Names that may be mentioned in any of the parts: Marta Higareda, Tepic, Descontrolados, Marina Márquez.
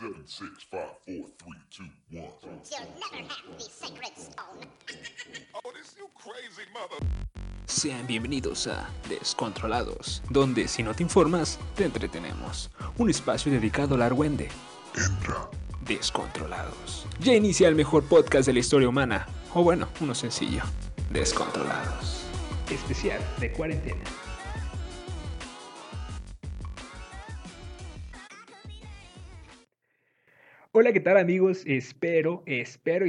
7, 6, 5, 4, 3, 2, 1. You'll never have the sacred stone. Oh, this you crazy mother. Sean bienvenidos a Descontrolados, donde si no te informas, te entretenemos. Un espacio dedicado al argüende. Entra. Descontrolados. Ya inicia el mejor podcast de la historia humana. O bueno, uno sencillo. Descontrolados. Especial de cuarentena. Hola, ¿qué tal amigos? Espero y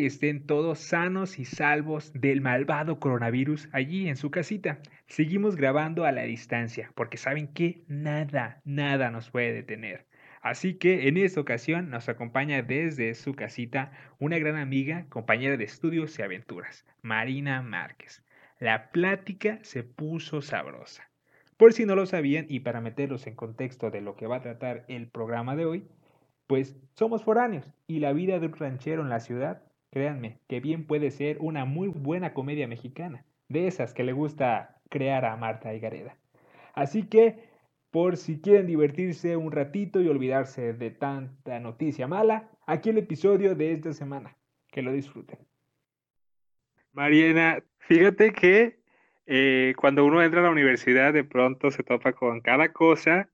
estén todos sanos y salvos del malvado coronavirus allí en su casita. Seguimos grabando a la distancia, porque saben que nada nos puede detener. Así que en esta ocasión nos acompaña desde su casita una gran amiga, compañera de estudios y aventuras, Marina Márquez. La plática se puso sabrosa. Por si no lo sabían y para meterlos en contexto de lo que va a tratar el programa de hoy, pues somos foráneos y la vida de un ranchero en la ciudad, créanme, que bien puede ser una muy buena comedia mexicana, de esas que le gusta crear a Marta Higareda. Así que, por si quieren divertirse un ratito y olvidarse de tanta noticia mala, aquí el episodio de esta semana. Que lo disfruten. Marina, fíjate que cuando uno entra a la universidad de pronto se topa con cada cosa.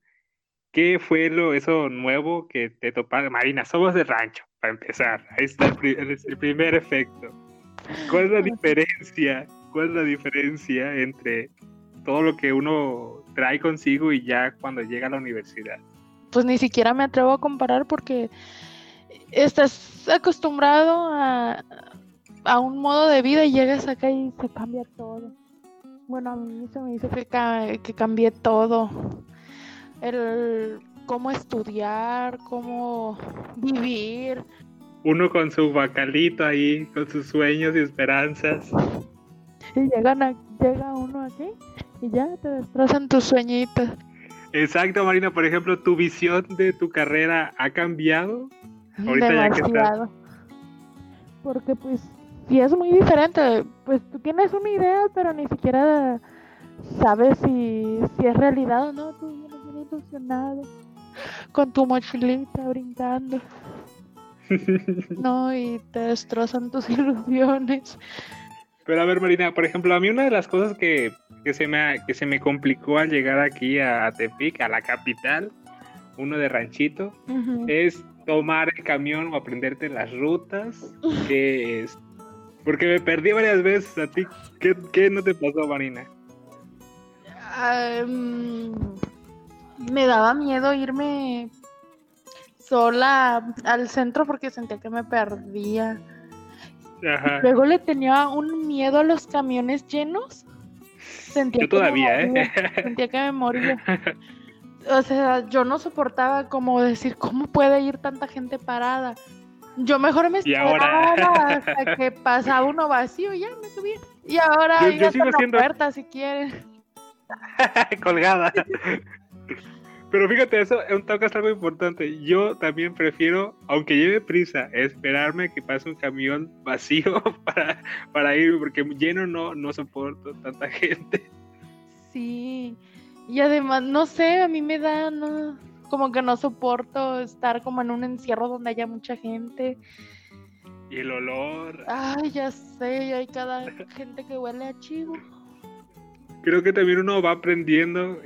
¿Qué fue eso nuevo que te topaste? Marina, somos de rancho, para empezar. Ahí está el primer efecto. ¿Cuál es la diferencia entre todo lo que uno trae consigo y ya cuando llega a la universidad? Pues ni siquiera me atrevo a comparar porque estás acostumbrado a un modo de vida y llegas acá y se cambia todo. Bueno, a mí se me hizo que cambié todo. El cómo estudiar, cómo vivir. Uno con su bacalito ahí, con sus sueños y esperanzas. Y llega uno aquí y ya te destrozan tus sueñitos. Exacto, Marina. Por ejemplo, ¿tu visión de tu carrera ha cambiado? Ahorita demasiado. Ya que estás... Porque pues sí es muy diferente. Pues tú tienes una idea, pero ni siquiera sabes si es realidad o no. Tú ilusionado, con tu mochilita brincando, no, y te destrozan tus ilusiones. Pero a ver, Marina, por ejemplo, a mí una de las cosas que se me complicó al llegar aquí a Tepic, a la capital, uno de ranchito, uh-huh, es tomar el camión o aprenderte las rutas, que es, porque me perdí varias veces. ¿A ti qué no te pasó, Marina? Me daba miedo irme sola al centro porque sentía que me perdía. Ajá. Luego le tenía un miedo a los camiones llenos. Sentía que me moría. O sea, yo no soportaba como decir, ¿cómo puede ir tanta gente parada? Yo mejor me esperaba hasta que pasaba uno vacío y ya me subía. Y ahora hay una puerta si quieren. Colgada. Pero fíjate, eso tocas algo importante. Yo también prefiero, aunque lleve prisa, esperarme que pase un camión vacío para ir, porque lleno no soporto tanta gente. Sí, y además, no sé, a mí me da como que no soporto estar como en un encierro donde haya mucha gente. Y el olor. Ay, ya sé, hay cada gente que huele a chivo. Creo que también uno va aprendiendo,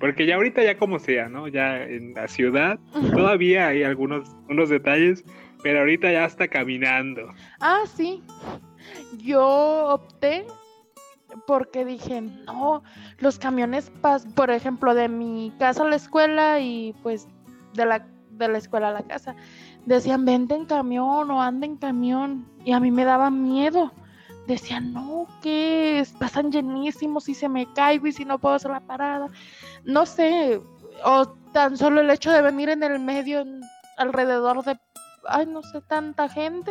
porque ya ahorita ya como sea, ¿no? Ya en la ciudad todavía hay unos detalles, pero ahorita ya está caminando. Ah, sí. Yo opté porque dije, no, los camiones por ejemplo, de mi casa a la escuela y pues de la escuela a la casa, decían, vente en camión o anda en camión, y a mí me daba miedo. Decían, no, que pasan llenísimos y se me caigo y si no puedo hacer la parada. No sé, o tan solo el hecho de venir en el medio, alrededor de, no sé, tanta gente,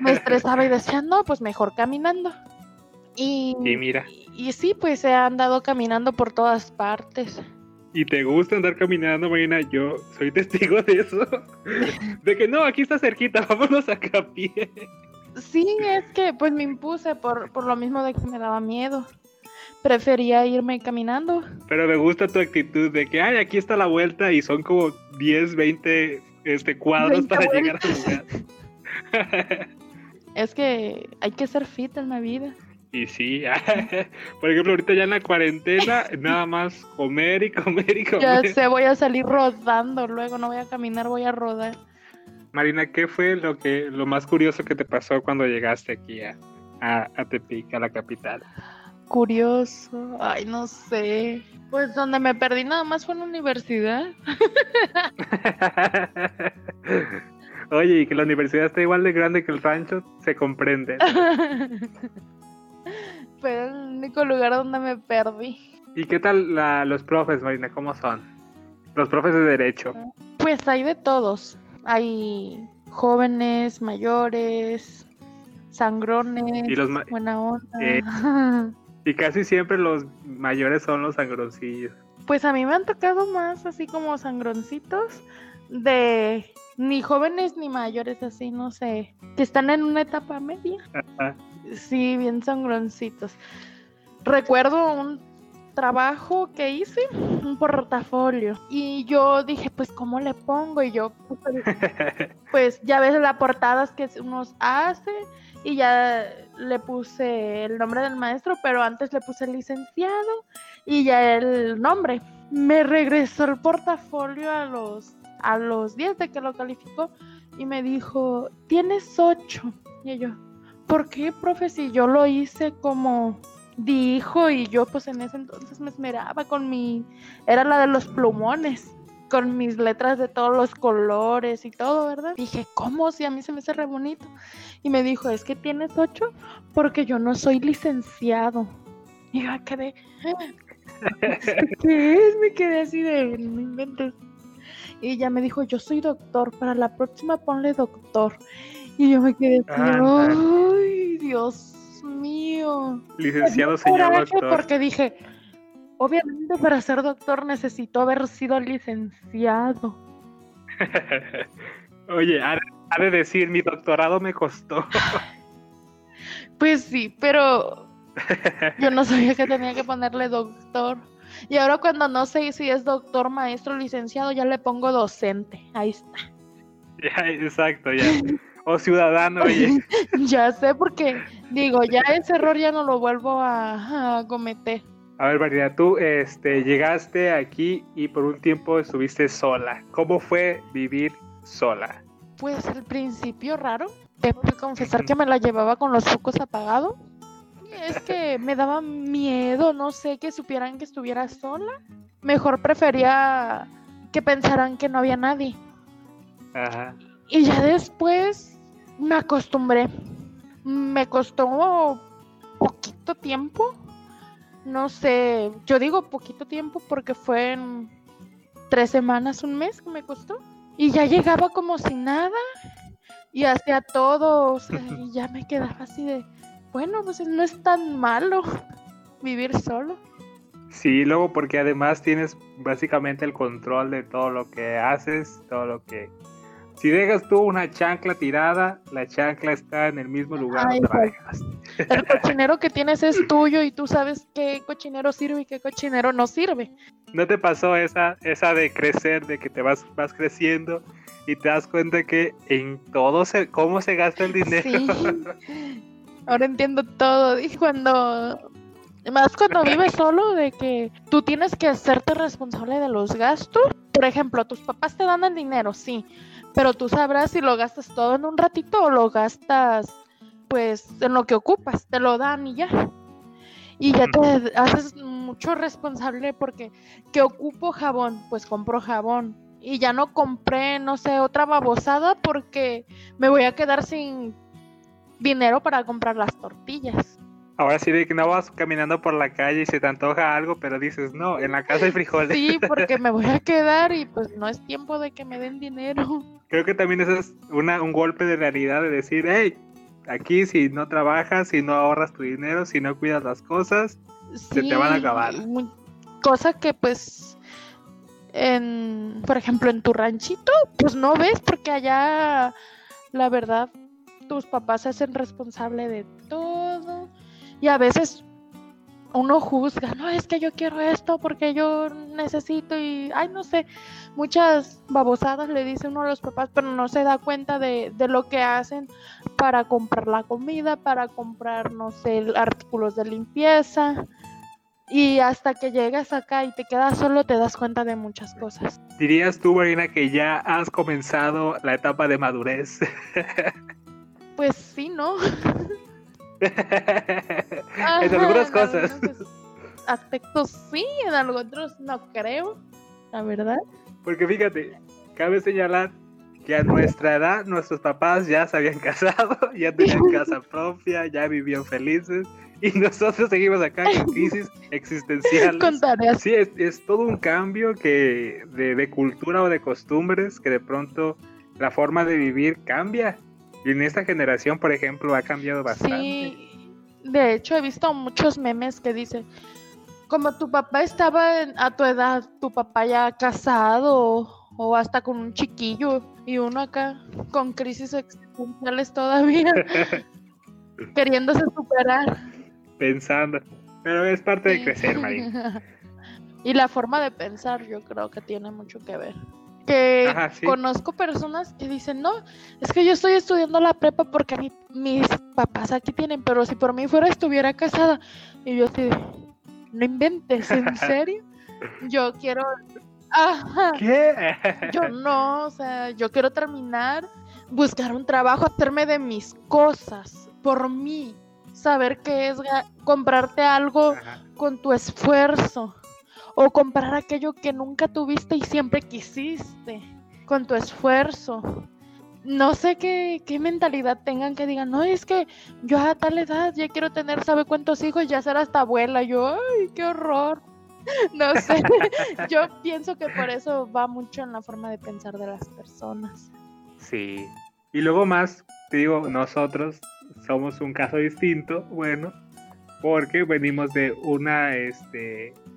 me estresaba y decían, no, pues mejor caminando. Y mira. Y sí, pues se han andado caminando por todas partes. ¿Y te gusta andar caminando, Marina? Yo soy testigo de eso. De que no, aquí está cerquita, vámonos acá a pie. Sí, es que pues me impuse por lo mismo de que me daba miedo. Prefería irme caminando. Pero me gusta tu actitud de que, ay, aquí está la vuelta y son como 10, 20 cuadros para llegar a jugar. Es que hay que ser fit en la vida. Y sí, por ejemplo, ahorita ya en la cuarentena, nada más comer y comer y comer. Ya sé, voy a salir rodando luego, no voy a caminar, voy a rodar. Marina, ¿qué fue lo más curioso que te pasó cuando llegaste aquí a Tepic, a la capital? Curioso, ay, no sé. Pues donde me perdí nada más fue en la universidad. Oye, y que la universidad está igual de grande que el rancho, se comprende, ¿no? Fue el único lugar donde me perdí. ¿Y qué tal los profes, Marina? ¿Cómo son? Los profes de Derecho. Pues hay de todos. Hay jóvenes, mayores, sangrones, y buena onda. Y casi siempre los mayores son los sangroncillos. Pues a mí me han tocado más así como sangroncitos de ni jóvenes ni mayores, así, no sé, que están en una etapa media. Ajá. Sí, bien sangroncitos. Recuerdo un trabajo que hice, un portafolio, y yo dije, pues, ¿cómo le pongo? Y yo, pues, ya ves las portadas que uno hace, y ya le puse el nombre del maestro, pero antes le puse licenciado, y ya el nombre. Me regresó el portafolio a los 10 de que lo calificó, y me dijo, tienes 8, y yo, ¿por qué, profe? Si yo lo hice como dijo, y yo pues en ese entonces me esmeraba era la de los plumones, con mis letras de todos los colores y todo, ¿verdad? Dije, ¿cómo? Si a mí se me hace re bonito. Y me dijo, es que tienes 8 porque yo no soy licenciado. Y yo quedé, ¿qué es? Me quedé así de, no inventes. Y ella me dijo, yo soy doctor, para la próxima ponle doctor. Y yo me quedé así, ¡ay, Dios mío! Licenciado señor doctor. Porque dije, obviamente para ser doctor necesito haber sido licenciado. Oye, ha de decir, mi doctorado me costó. Pues sí, pero yo no sabía que tenía que ponerle doctor. Y ahora cuando no sé si es doctor, maestro, licenciado, ya le pongo docente. Ahí está. Ya, exacto, ya. O ciudadano, oye. Ya sé, porque digo, ya ese error ya no lo vuelvo a cometer. A ver, Marina, tú llegaste aquí y por un tiempo estuviste sola. ¿Cómo fue vivir sola? Pues al principio raro. Tengo que confesar que me la llevaba con los focos apagados. Es que me daba miedo, no sé, que supieran que estuviera sola. Mejor prefería que pensaran que no había nadie. Ajá. Y ya después me acostumbré. Me costó poquito tiempo. No sé, yo digo poquito tiempo porque fue en 3 semanas, un mes que me costó. Y ya llegaba como si nada y hacía todo. O sea, y ya me quedaba así de, bueno, pues no es tan malo vivir solo. Sí, luego porque además tienes básicamente el control de todo lo que haces, todo lo que... Si dejas tú una chancla tirada, la chancla está en el mismo lugar donde la dejas. El cochinero que tienes es tuyo y tú sabes qué cochinero sirve y qué cochinero no sirve. ¿No te pasó esa de crecer, de que te vas creciendo y te das cuenta que en todo cómo se gasta el dinero? Sí, ahora entiendo todo. Y cuando vives solo, de que tú tienes que hacerte responsable de los gastos. Por ejemplo, tus papás te dan el dinero, sí. Pero tú sabrás si lo gastas todo en un ratito o lo gastas, pues, en lo que ocupas. Te lo dan y ya. Y ya te haces mucho responsable porque, ¿qué ocupo jabón? Pues compro jabón. Y ya no compré, no sé, otra babosada porque me voy a quedar sin dinero para comprar las tortillas. Ahora sí, de que no vas caminando por la calle y se te antoja algo, pero dices, no, en la casa hay frijoles. Sí, porque me voy a quedar y pues no es tiempo de que me den dinero. Creo que también eso es un golpe de realidad de decir, hey, aquí si no trabajas, si no ahorras tu dinero, si no cuidas las cosas, sí, se te van a acabar. Cosa que pues, por ejemplo, en tu ranchito, pues no ves porque allá, la verdad, tus papás se hacen responsable de todo. Y a veces uno juzga, no, es que yo quiero esto porque yo necesito y, ay, no sé, muchas babosadas le dice uno a los papás, pero no se da cuenta de lo que hacen para comprar la comida, para comprar, no sé, artículos de limpieza, y hasta que llegas acá y te quedas solo te das cuenta de muchas cosas. ¿Dirías tú, Marina, que ya has comenzado la etapa de madurez? Pues sí, ¿no? Ajá, en algunas cosas, en algunos aspectos sí, en algunos no creo, la verdad. Porque fíjate, cabe señalar que a nuestra edad nuestros papás ya se habían casado, ya tenían casa propia, ya vivían felices, y nosotros seguimos acá con crisis existenciales. Con tareas. Sí, es todo un cambio que de cultura o de costumbres, que de pronto la forma de vivir cambia. Y en esta generación, por ejemplo, ha cambiado bastante. Sí, de hecho he visto muchos memes que dicen, como tu papá estaba a tu edad, tu papá ya casado o hasta con un chiquillo, y uno acá con crisis existenciales todavía, queriéndose superar. Pensando, pero es parte de crecer, Marina. Y la forma de pensar yo creo que tiene mucho que ver. Que ajá, sí. Conozco personas que dicen, no, es que yo estoy estudiando la prepa porque mis papás aquí tienen, pero si por mí fuera estuviera casada. Y yo así, no inventes, ¿en serio? Yo quiero, ajá, ¿qué? Yo no, o sea, yo quiero terminar, buscar un trabajo, hacerme de mis cosas, por mí, saber qué es comprarte algo con tu esfuerzo. O comprar aquello que nunca tuviste y siempre quisiste, con tu esfuerzo. No sé qué mentalidad tengan que digan, no, es que yo a tal edad ya quiero tener, ¿sabe cuántos hijos? Ya ser hasta abuela. Yo, ay, qué horror. No sé, yo pienso que por eso va mucho en la forma de pensar de las personas. Sí, y luego más, te digo, nosotros somos un caso distinto, bueno, porque venimos de una,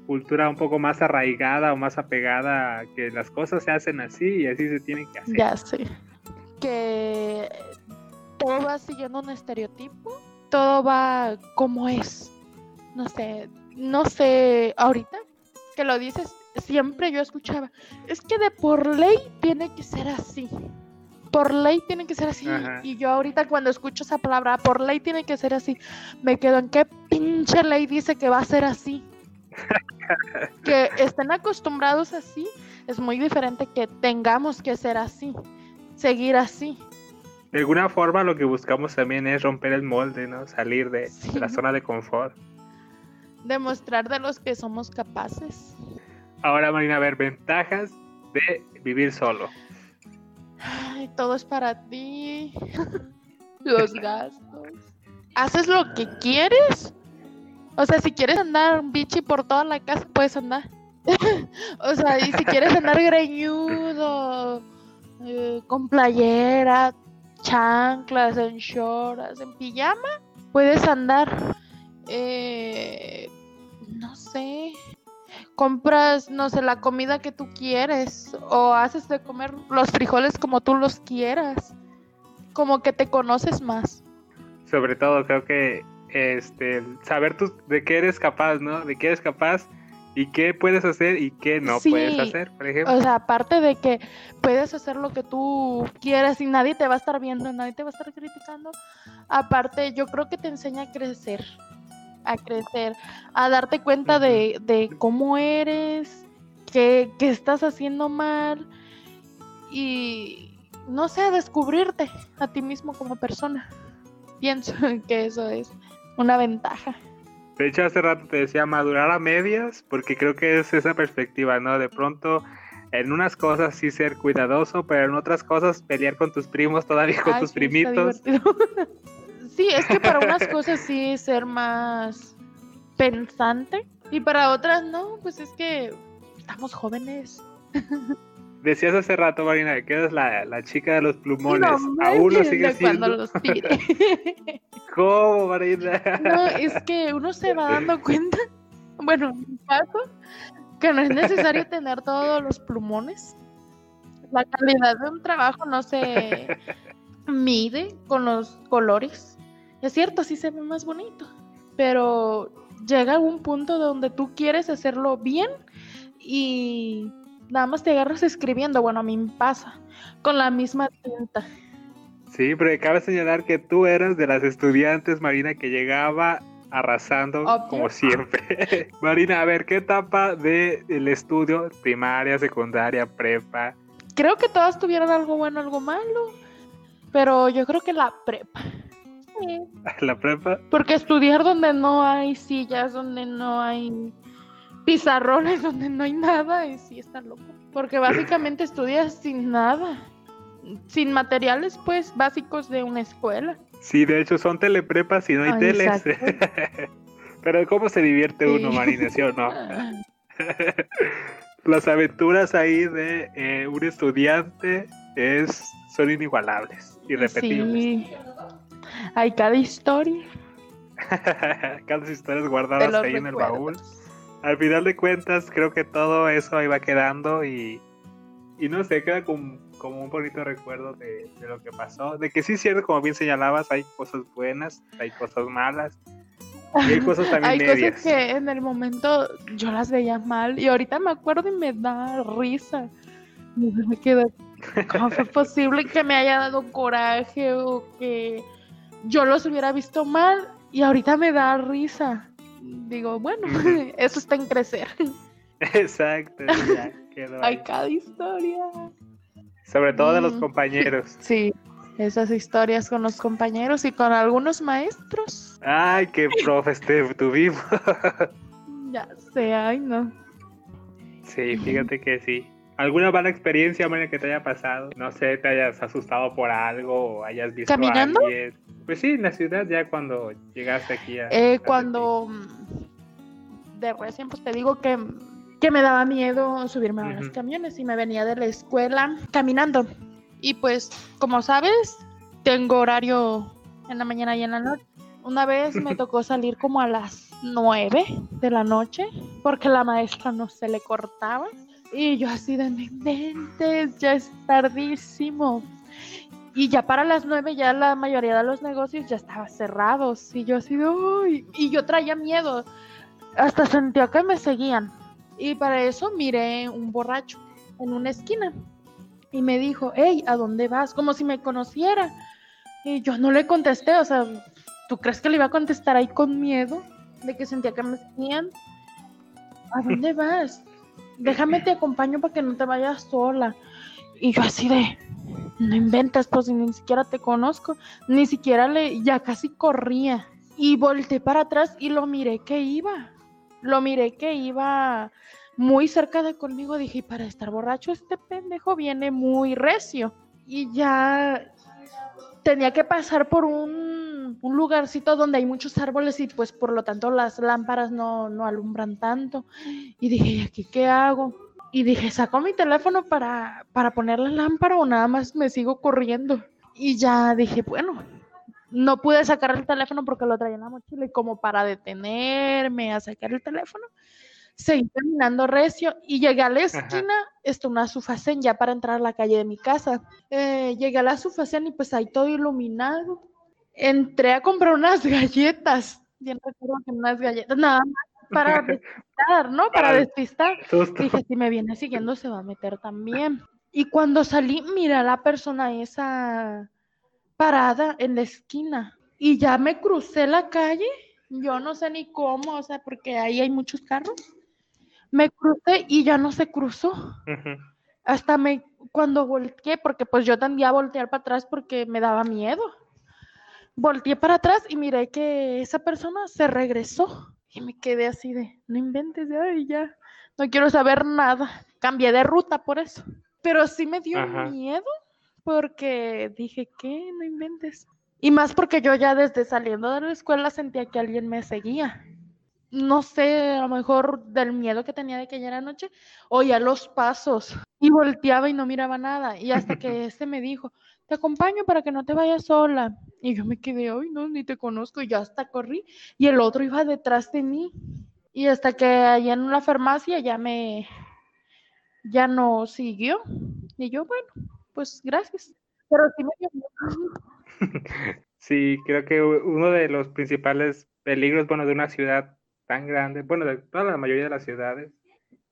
cultura un poco más arraigada o más apegada a que las cosas se hacen así y así se tienen que hacer. Ya sé. Que todo va siguiendo un estereotipo, todo va como es. No sé, ahorita que lo dices, siempre yo escuchaba, es que de por ley tiene que ser así. Por ley tiene que ser así. Ajá. Y yo ahorita cuando escucho esa palabra, por ley tiene que ser así, me quedo en qué pinche ley dice que va a ser así. Que estén acostumbrados así es muy diferente que tengamos que ser así, seguir así. De alguna forma lo que buscamos también es romper el molde, ¿no? Salir de sí. La zona de confort. Demostrar de los que somos capaces. Ahora, Marina, a ver, ventajas de vivir solo. Ay, todo es para ti. Los gastos. Haces lo que quieres. O sea, si quieres andar un bichi por toda la casa, puedes andar. O sea, y si quieres andar greñudo, con playera, chanclas, en shorts, en pijama, puedes andar. No sé. Compras, no sé, la comida que tú quieres. O haces de comer los frijoles como tú los quieras. Como que te conoces más. Sobre todo, creo que saber tú de qué eres capaz, ¿no? De qué eres capaz y qué puedes hacer y qué no sí, puedes hacer, por ejemplo. O sea, aparte de que puedes hacer lo que tú quieras y nadie te va a estar viendo, nadie te va a estar criticando. Aparte, yo creo que te enseña a crecer, a darte cuenta de cómo eres, qué estás haciendo mal y, no sé, descubrirte a ti mismo como persona. Pienso que eso es una ventaja. De hecho, hace rato te decía madurar a medias, porque creo que es esa perspectiva, ¿no? De pronto, en unas cosas sí ser cuidadoso, pero en otras cosas pelear con tus primos, todavía con tus primitos. Sí, es que para unas cosas sí ser más pensante, y para otras no, pues es que estamos jóvenes. Decías hace rato, Marina, que eres la chica de los plumones. No, aún lo sigues siendo. Cuando los tire. ¿Cómo, Marina? No, es que uno se va dando cuenta, bueno, en mi caso, que no es necesario tener todos los plumones. La calidad de un trabajo no se mide con los colores. Es cierto, sí se ve más bonito, pero llega un punto donde tú quieres hacerlo bien y nada más te agarras escribiendo, bueno, a mí me pasa, con la misma tinta. Sí, pero cabe señalar que tú eras de las estudiantes, Marina, que llegaba arrasando, obvio, como siempre. Marina, a ver, ¿qué etapa del estudio? Primaria, secundaria, prepa. Creo que todas tuvieron algo bueno, algo malo, pero yo creo que la prepa. Sí. ¿La prepa? Porque estudiar donde no hay sillas, donde no hay pizarrones, donde no hay nada, y sí está loco. Porque básicamente estudias sin nada, sin materiales, pues, básicos de una escuela. Sí, de hecho son teleprepas y no hay teles. Pero ¿cómo se divierte uno, Marina, sí o no? Las aventuras ahí de un estudiante son inigualables, irrepetibles. Sí. Hay cada historia. Cada historia guardadas ahí recuerdos en el baúl. Al final de cuentas, creo que todo eso ahí va quedando y no sé, queda como un bonito recuerdo de lo que pasó. De que sí es cierto, como bien señalabas, hay cosas buenas, hay cosas malas. Y hay cosas también hay medias. Cosas que en el momento yo las veía mal y ahorita me acuerdo y me da risa. Me quedé, ¿cómo fue posible que me haya dado coraje o que yo los hubiera visto mal? Y ahorita me da risa. Digo, bueno, eso está en crecer. Exacto, ya quedó. Hay cada historia. Sobre todo de los compañeros. Sí. Esas historias con los compañeros y con algunos maestros. ¡Ay, qué profes tuvimos! Ya sé, ay no. Sí, fíjate que sí. ¿Alguna mala experiencia, María, que te haya pasado? No sé, te hayas asustado por algo o hayas visto ¿caminando? A alguien. Pues sí, en la ciudad ya cuando llegaste aquí. Cuando de recién, pues te digo que me daba miedo subirme a los camiones y me venía de la escuela caminando. Y pues, como sabes, tengo horario en la mañana y en la noche. Una vez me tocó salir como a las 9 de la noche porque la maestra no se le cortaba. Y yo así de mis mentes, ya es tardísimo. Y ya para las 9 ya la mayoría de los negocios ya estaban cerrados. Y yo así de ¡uy! Y yo traía miedo. Hasta sentía que me seguían. Y para eso miré un borracho en una esquina. Y me dijo, hey, ¿a dónde vas? Como si me conociera. Y yo no le contesté, o sea, ¿tú crees que le iba a contestar ahí con miedo? De que sentía que me seguían. ¿A dónde vas? Déjame, te acompaño para que no te vayas sola. Y yo así de, no inventas, pues ni siquiera te conozco. Ni siquiera ya casi corría. Y volteé para atrás y lo miré que iba. Muy cerca de conmigo, dije, para estar borracho, este pendejo viene muy recio. Y ya tenía que pasar por un lugarcito donde hay muchos árboles y pues por lo tanto las lámparas no alumbran tanto. Y dije, ¿y aquí qué hago? Y dije, ¿saco mi teléfono para poner la lámpara o nada más me sigo corriendo? Y ya dije, bueno, no pude sacar el teléfono porque lo traía en la mochila y como para detenerme a sacar el teléfono. Seguí caminando recio y llegué a la esquina, está una Sufacén ya para entrar a la calle de mi casa. Llegué a la Sufacén y pues ahí todo iluminado. Entré a comprar unas galletas, bien recuerdo que unas galletas, nada más para despistar, ¿no? Para despistar. Dije, si me viene siguiendo se va a meter también. Y cuando salí, mira a la persona esa parada en la esquina y ya me crucé la calle. Yo no sé ni cómo, o sea, porque ahí hay muchos carros. Me crucé y ya no se cruzó. Hasta cuando volteé, porque pues yo tendía a voltear para atrás porque me daba miedo. Volteé para atrás y miré que esa persona se regresó. Y me quedé así de, no inventes, ay, ya, no quiero saber nada. Cambié de ruta por eso. Pero sí me dio miedo porque dije, ¿qué? No inventes. Y más porque yo ya desde saliendo de la escuela sentía que alguien me seguía. No sé, a lo mejor del miedo que tenía de que ya era noche, oía los pasos y volteaba y no miraba nada. Y hasta que me dijo, te acompaño para que no te vayas sola. Y yo me quedé, ay, no, ni te conozco. Y yo hasta corrí y el otro iba detrás de mí. Y hasta que allá en una farmacia ya no siguió. Y yo, bueno, pues gracias. Pero sí me dio miedo. Sí, creo que uno de los principales peligros, bueno, de una ciudad tan grande, bueno, de toda la mayoría de las ciudades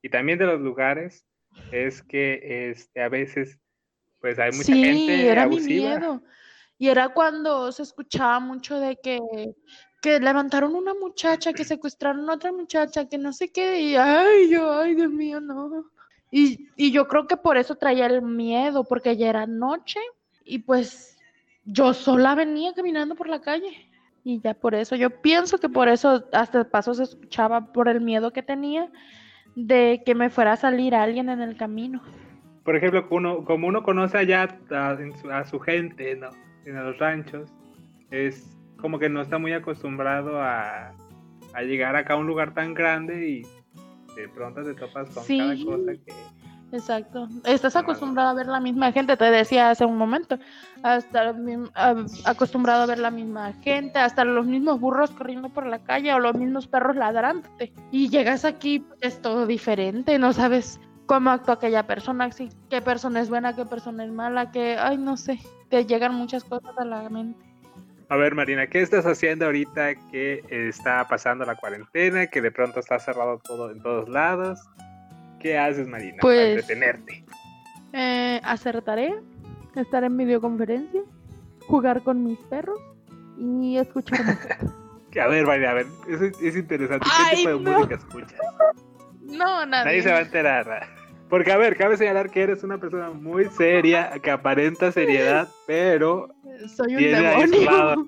y también de los lugares, es que a veces pues hay mucha gente era abusiva. Mi miedo. Y era cuando se escuchaba mucho de que levantaron una muchacha, que secuestraron a otra muchacha, que no sé qué, y ay, Dios mío, no. Y yo creo que por eso traía el miedo, porque ya era noche, y pues yo sola venía caminando por la calle. Y ya por eso, yo pienso que por eso hasta el paso se escuchaba, por el miedo que tenía de que me fuera a salir alguien en el camino. Por ejemplo, como uno conoce allá a su gente, ¿no? En los ranchos, es como que no está muy acostumbrado a llegar acá a un lugar tan grande y de pronto te topas con cada cosa que... Exacto, estás acostumbrado a ver la misma gente, te decía hace un momento, acostumbrado a ver la misma gente, hasta los mismos burros corriendo por la calle o los mismos perros ladrandándote, y llegas aquí, es todo diferente, no sabes cómo actúa aquella persona, si, qué persona es buena, qué persona es mala, que, no sé, te llegan muchas cosas a la mente. A ver, Marina, ¿qué estás haciendo ahorita que está pasando la cuarentena, que de pronto está cerrado todo en todos lados? ¿Qué haces, Marina, para entretenerte? Hacer tarea, estar en videoconferencia, jugar con mis perros y escuchar música. A ver, Marina, a ver, es interesante. ¿Qué tipo de música escuchas? No, nada. Nadie se va a enterar, ¿no? Porque, a ver, cabe señalar que eres una persona muy seria, que aparenta seriedad, pero... Soy un demonio.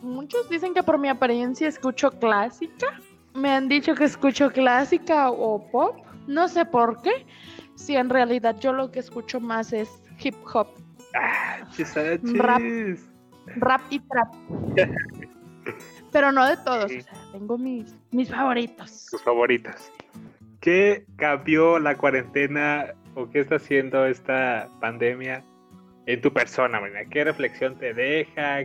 Muchos dicen que por mi apariencia escucho clásica. Me han dicho que escucho clásica o pop, no sé por qué, si en realidad yo lo que escucho más es hip hop, rap y trap, pero no de todos, o sea, tengo mis favoritos. Tus favoritos. ¿Qué cambió la cuarentena o qué está haciendo esta pandemia en tu persona, Marina? ¿Qué reflexión te deja?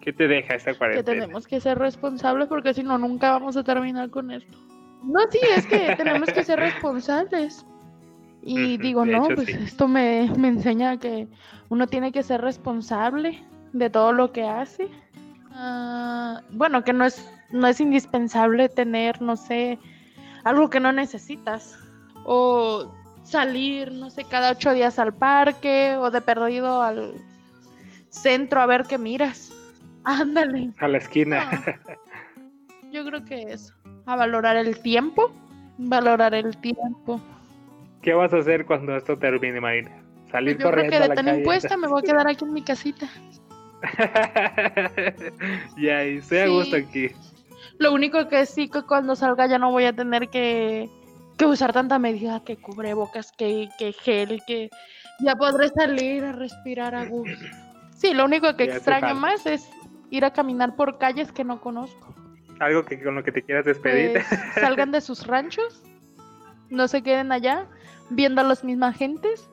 ¿Qué te deja esta cuarentena? Que tenemos que ser responsables porque si no, nunca vamos a terminar con esto. No, sí, es que tenemos que ser responsables. Y digo, esto me enseña que uno tiene que ser responsable de todo lo que hace. Bueno, que no es indispensable tener, no sé, algo que no necesitas. O salir, no sé, cada 8 días al parque o de perdido al centro a ver qué miras. Ándale. A la esquina. No, yo creo que eso. A valorar el tiempo. ¿Qué vas a hacer cuando esto termine, Marina? Salir corriendo a la calle. Yo creo que de tan impuesta me voy a quedar aquí en mi casita. Ya, y estoy a gusto aquí. Lo único que sí que cuando salga ya no voy a tener que usar tanta medida, que cubrebocas, que gel, que ya podré salir a respirar a gusto. Sí, lo único que extraño más es ir a caminar por calles que no conozco. Algo que con lo que te quieras despedir. Salgan de sus ranchos, no se queden allá, viendo a las mismas gentes,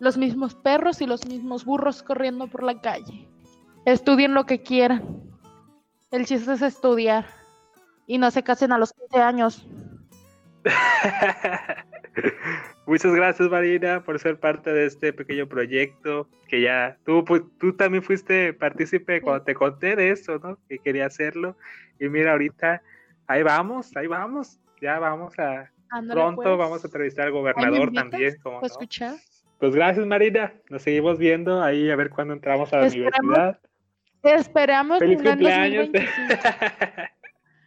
los mismos perros y los mismos burros corriendo por la calle. Estudien lo que quieran. El chiste es estudiar. Y no se casen a los 15 años. Muchas gracias, Marina, por ser parte de este pequeño proyecto que ya tú también fuiste partícipe cuando te conté de eso, ¿no? Que quería hacerlo y mira ahorita ahí vamos, ya vamos a pronto vamos a entrevistar al gobernador también, como no? Pues gracias, Marina, nos seguimos viendo ahí a ver cuándo entramos a la universidad. Te esperamos. Feliz cumpleaños.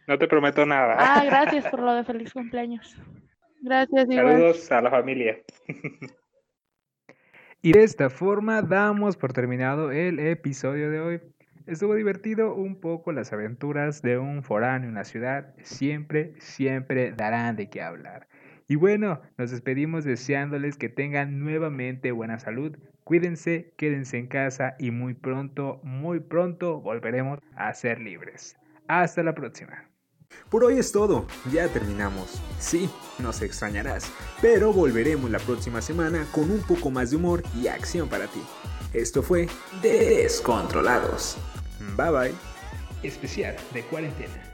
No te prometo nada. Gracias por lo de feliz cumpleaños. Gracias, igual. Saludos a la familia. Y de esta forma damos por terminado el episodio de hoy. Estuvo divertido un poco las aventuras de un foráneo en la ciudad. Siempre darán de qué hablar. Y bueno, nos despedimos deseándoles que tengan nuevamente buena salud. Cuídense, quédense en casa y muy pronto volveremos a ser libres. Hasta la próxima. Por hoy es todo, ya terminamos. Sí, nos extrañarás, pero volveremos la próxima semana con un poco más de humor y acción para ti. Esto fue Descontrolados. Bye bye. Especial de cuarentena.